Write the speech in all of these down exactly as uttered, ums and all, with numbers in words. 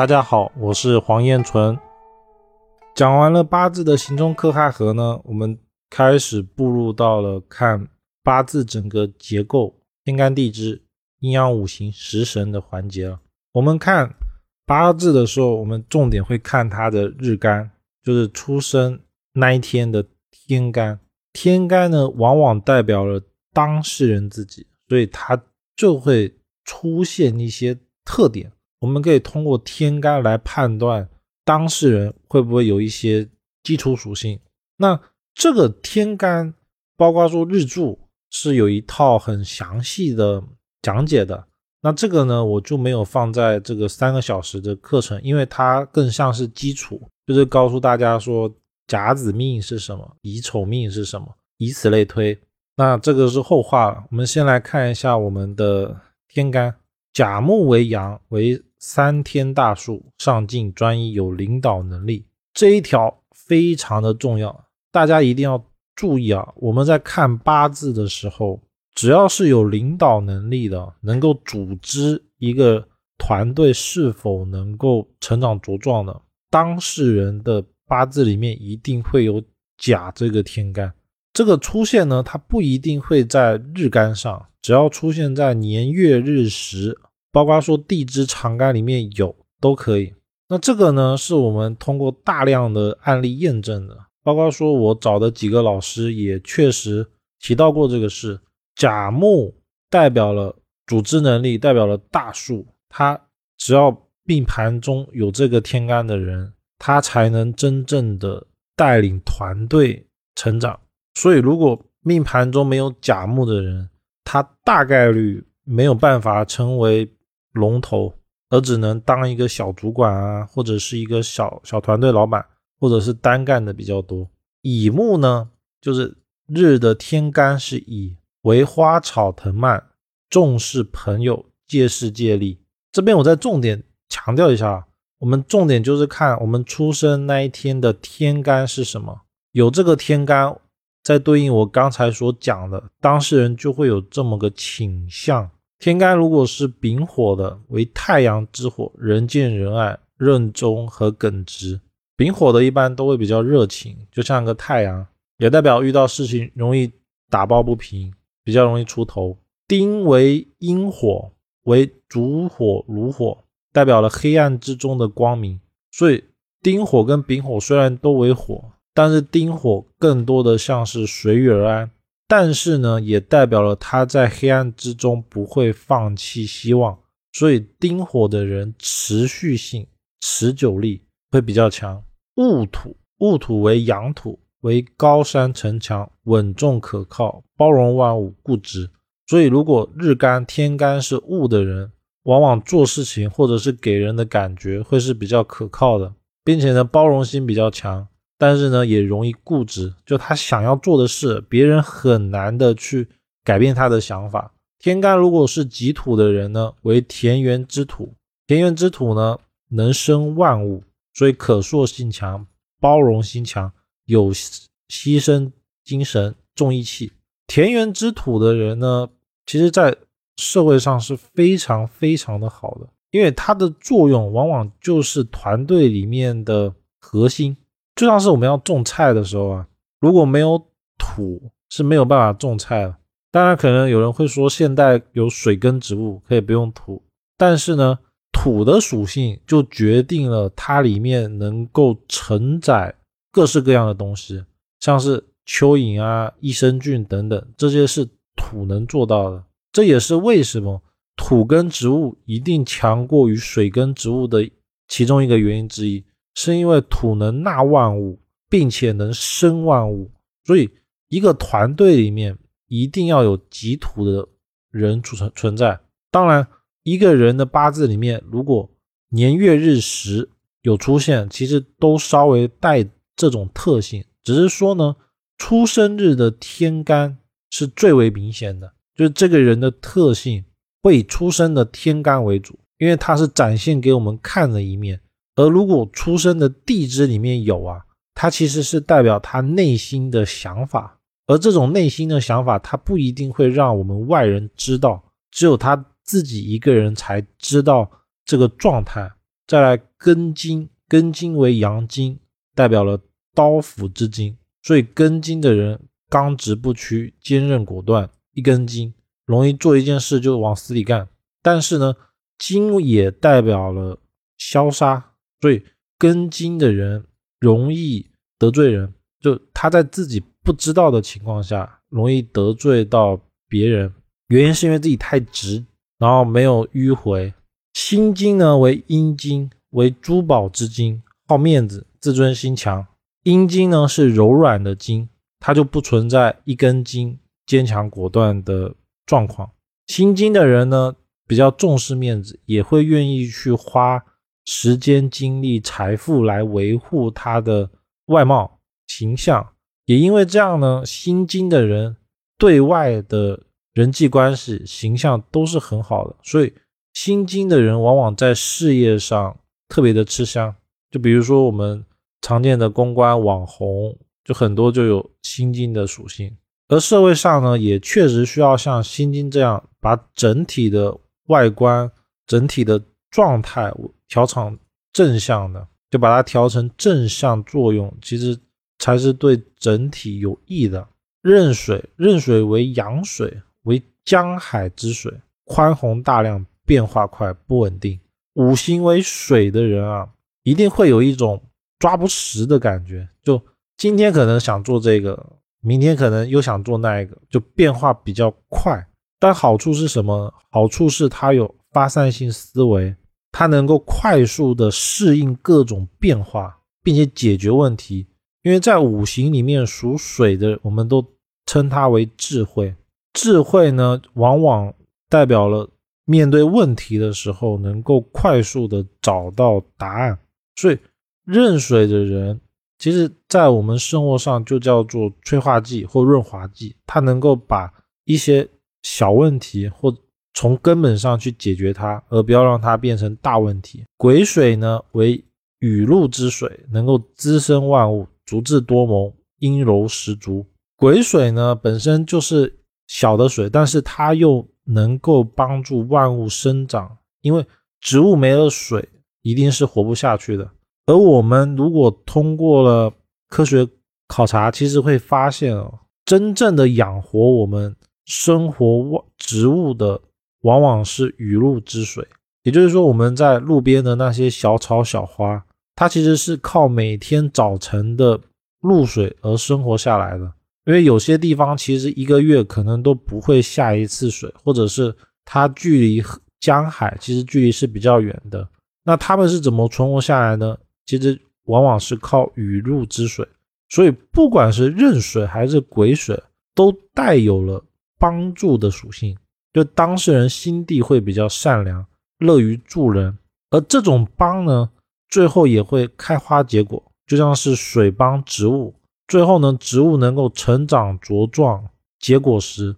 大家好，我是黄彦纯。讲完了八字的刑冲克亥合呢，我们开始步入到了看八字整个结构、天干地支、阴阳五行、食神的环节了。我们看八字的时候，我们重点会看它的日干，就是出生那一天的天干。天干呢，往往代表了当事人自己，所以它就会出现一些特点。我们可以通过天干来判断当事人会不会有一些基础属性。那这个天干包括说日柱是有一套很详细的讲解的，那这个呢我就没有放在这个三个小时的课程，因为它更像是基础，就是告诉大家说甲子命是什么，乙丑命是什么，以此类推。那这个是后话了，我们先来看一下我们的天干。甲木为阳，为三天大树，上进专一，有领导能力。这一条非常的重要，大家一定要注意啊！我们在看八字的时候，只要是有领导能力的，能够组织一个团队是否能够成长茁壮的，当事人的八字里面一定会有甲这个天干。这个出现呢，它不一定会在日干上，只要出现在年月日时，包括说地支长干里面有都可以。那这个呢是我们通过大量的案例验证的，包括说我找的几个老师也确实提到过这个事。甲木代表了组织能力，代表了大树，他只要命盘中有这个天干的人，他才能真正的带领团队成长。所以如果命盘中没有甲木的人，他大概率没有办法成为龙头，而只能当一个小主管啊，或者是一个小小团队老板，或者是单干的比较多。乙木呢，就是日的天干是乙，为花草藤蔓，重视朋友，借势借力。这边我再重点强调一下，我们重点就是看我们出生那一天的天干是什么，有这个天干再对应我刚才所讲的，当事人就会有这么个倾向。天干如果是丙火的，为太阳之火，人见人爱，任忠和耿直。丙火的一般都会比较热情，就像个太阳，也代表遇到事情容易打抱不平，比较容易出头。丁为阴火，为主火炉火，代表了黑暗之中的光明。所以丁火跟丙火虽然都为火，但是丁火更多的像是随遇而安，但是呢，也代表了他在黑暗之中不会放弃希望，所以丁火的人持续性、持久力会比较强。戊土，戊土为阳土，为高山城墙，稳重可靠，包容万物，固执。所以如果日干、天干是戊的人，往往做事情或者是给人的感觉会是比较可靠的，并且呢，包容心比较强。但是呢也容易固执，就他想要做的事，别人很难的去改变他的想法。天干如果是己土的人呢，为田园之土，田园之土呢能生万物，所以可塑性强，包容心强，有牺牲精神，重义气。田园之土的人呢，其实在社会上是非常非常的好的，因为它的作用往往就是团队里面的核心。就像是我们要种菜的时候啊，如果没有土是没有办法种菜的。当然可能有人会说现代有水耕植物可以不用土，但是呢土的属性就决定了它里面能够承载各式各样的东西，像是蚯蚓啊、益生菌等等，这些是土能做到的。这也是为什么土耕植物一定强过于水耕植物的其中一个原因之一，是因为土能纳万物，并且能生万物。所以一个团队里面一定要有己土的人存在。当然一个人的八字里面如果年月日时有出现，其实都稍微带这种特性，只是说呢出生日的天干是最为明显的，就是这个人的特性会以出生的天干为主，因为它是展现给我们看的一面。而如果出生的地支里面有啊，它其实是代表他内心的想法，而这种内心的想法它不一定会让我们外人知道，只有他自己一个人才知道这个状态。再来庚金，庚金为阳金，代表了刀斧之金，所以庚金的人刚直不屈，坚韧果断，一根筋，容易做一件事就往死里干。但是呢，金也代表了消杀，所以庚金的人容易得罪人，就他在自己不知道的情况下容易得罪到别人，原因是因为自己太直，然后没有迂回。辛金呢为阴金，为珠宝之金，好面子，自尊心强。阴金呢是柔软的金，它就不存在一根筋坚强果断的状况。辛金的人呢比较重视面子，也会愿意去花时间精力财富来维护他的外貌形象，也因为这样呢，辛金的人对外的人际关系形象都是很好的，所以辛金的人往往在事业上特别的吃香，就比如说我们常见的公关网红，就很多就有辛金的属性。而社会上呢，也确实需要像辛金这样把整体的外观整体的状态调成正向的，就把它调成正向作用，其实才是对整体有益的。壬水，壬水为阳水，为江海之水，宽宏大量，变化快，不稳定。五行为水的人啊，一定会有一种抓不实的感觉，就今天可能想做这个，明天可能又想做那一个，就变化比较快。但好处是什么？好处是它有发散性思维，它能够快速的适应各种变化，并且解决问题。因为在五行里面属水的，我们都称它为智慧。智慧呢，往往代表了面对问题的时候能够快速的找到答案。所以壬水的人，其实在我们生活上就叫做催化剂或润滑剂，它能够把一些小问题或从根本上去解决它，而不要让它变成大问题。癸水呢为雨露之水，能够滋生万物，足智多谋，阴柔十足。癸水呢本身就是小的水，但是它又能够帮助万物生长，因为植物没了水一定是活不下去的。而我们如果通过了科学考察，其实会发现、哦、真正的养活我们生活植物的往往是雨露之水，也就是说我们在路边的那些小草小花，它其实是靠每天早晨的露水而生活下来的。因为有些地方其实一个月可能都不会下一次水，或者是它距离江海其实距离是比较远的，那它们是怎么存活下来呢？其实往往是靠雨露之水。所以不管是壬水还是癸水，都带有了帮助的属性，就当事人心地会比较善良，乐于助人。而这种帮呢，最后也会开花结果，就像是水帮植物，最后呢植物能够成长茁壮结果实。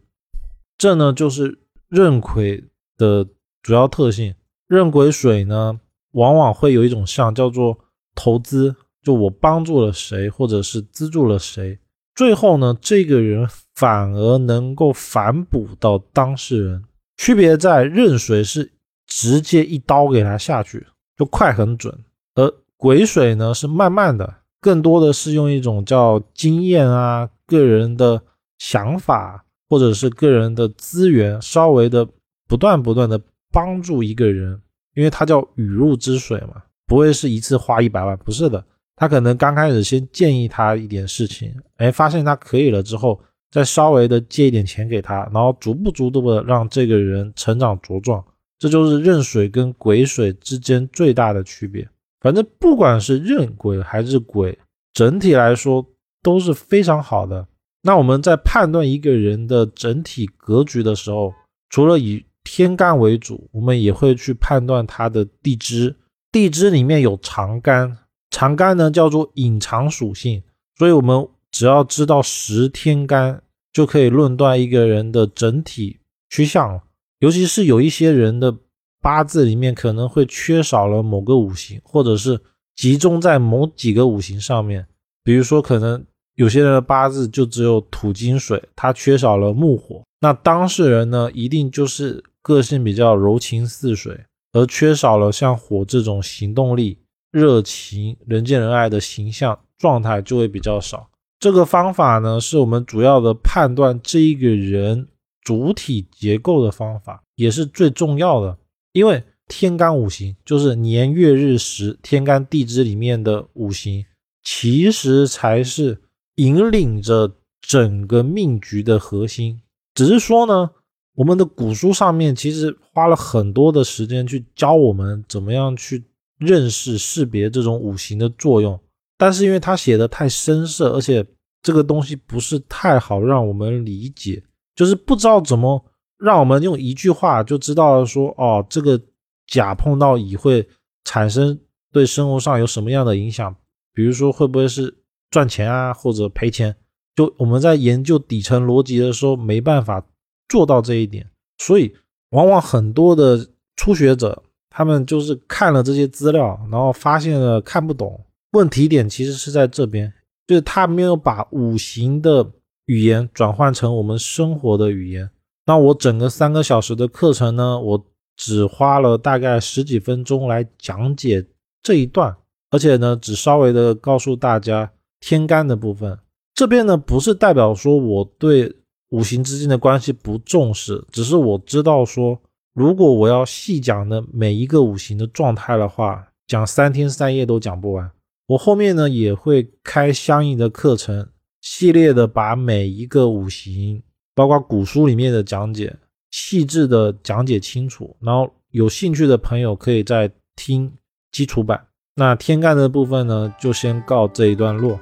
这呢就是壬癸的主要特性。壬癸水呢往往会有一种像叫做投资，就我帮助了谁或者是资助了谁，最后呢这个人反而能够反哺到当事人。区别在壬水是直接一刀给他下去，就快很准，而癸水呢是慢慢的，更多的是用一种叫经验啊，个人的想法或者是个人的资源，稍微的不断不断的帮助一个人。因为它叫雨露之水嘛，不会是一次花一百万，不是的，他可能刚开始先建议他一点事情，哎，发现他可以了之后，再稍微的借一点钱给他，然后逐步逐步的让这个人成长茁壮。这就是壬水跟癸水之间最大的区别。反正不管是壬癸还是癸，整体来说都是非常好的。那我们在判断一个人的整体格局的时候，除了以天干为主，我们也会去判断它的地支。地支里面有藏干，藏干呢叫做隐藏属性，所以我们只要知道十天干就可以论断一个人的整体趋向了。尤其是有一些人的八字里面可能会缺少了某个五行，或者是集中在某几个五行上面，比如说可能有些人的八字就只有土金水，他缺少了木火，那当事人呢一定就是个性比较柔情似水，而缺少了像火这种行动力、热情、人见人爱的形象状态就会比较少。这个方法呢，是我们主要的判断这一个人主体结构的方法，也是最重要的。因为天干五行就是年月日时天干地支里面的五行，其实才是引领着整个命局的核心。只是说呢，我们的古书上面其实花了很多的时间去教我们怎么样去认识识别这种五行的作用，但是因为它写的太深涩，而且这个东西不是太好让我们理解，就是不知道怎么让我们用一句话就知道说，哦，这个甲碰到乙会产生对生活上有什么样的影响，比如说会不会是赚钱啊或者赔钱，就我们在研究底层逻辑的时候没办法做到这一点。所以往往很多的初学者他们就是看了这些资料，然后发现了看不懂，问题点其实是在这边，就是他没有把五行的语言转换成我们生活的语言。那我整个三个小时的课程呢，我只花了大概十几分钟来讲解这一段，而且呢只稍微的告诉大家天干的部分。这边呢不是代表说我对五行之间的关系不重视，只是我知道说如果我要细讲的每一个五行的状态的话，讲三天三夜都讲不完。我后面呢也会开相应的课程，系列的把每一个五行包括古书里面的讲解细致的讲解清楚，然后有兴趣的朋友可以再听基础版。那天干的部分呢就先告这一段落，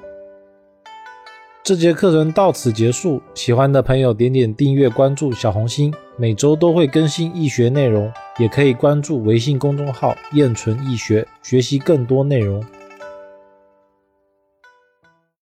这节课程到此结束。喜欢的朋友点点订阅关注小红心，每周都会更新易学内容，也可以关注微信公众号燕纯易学，学习更多内容。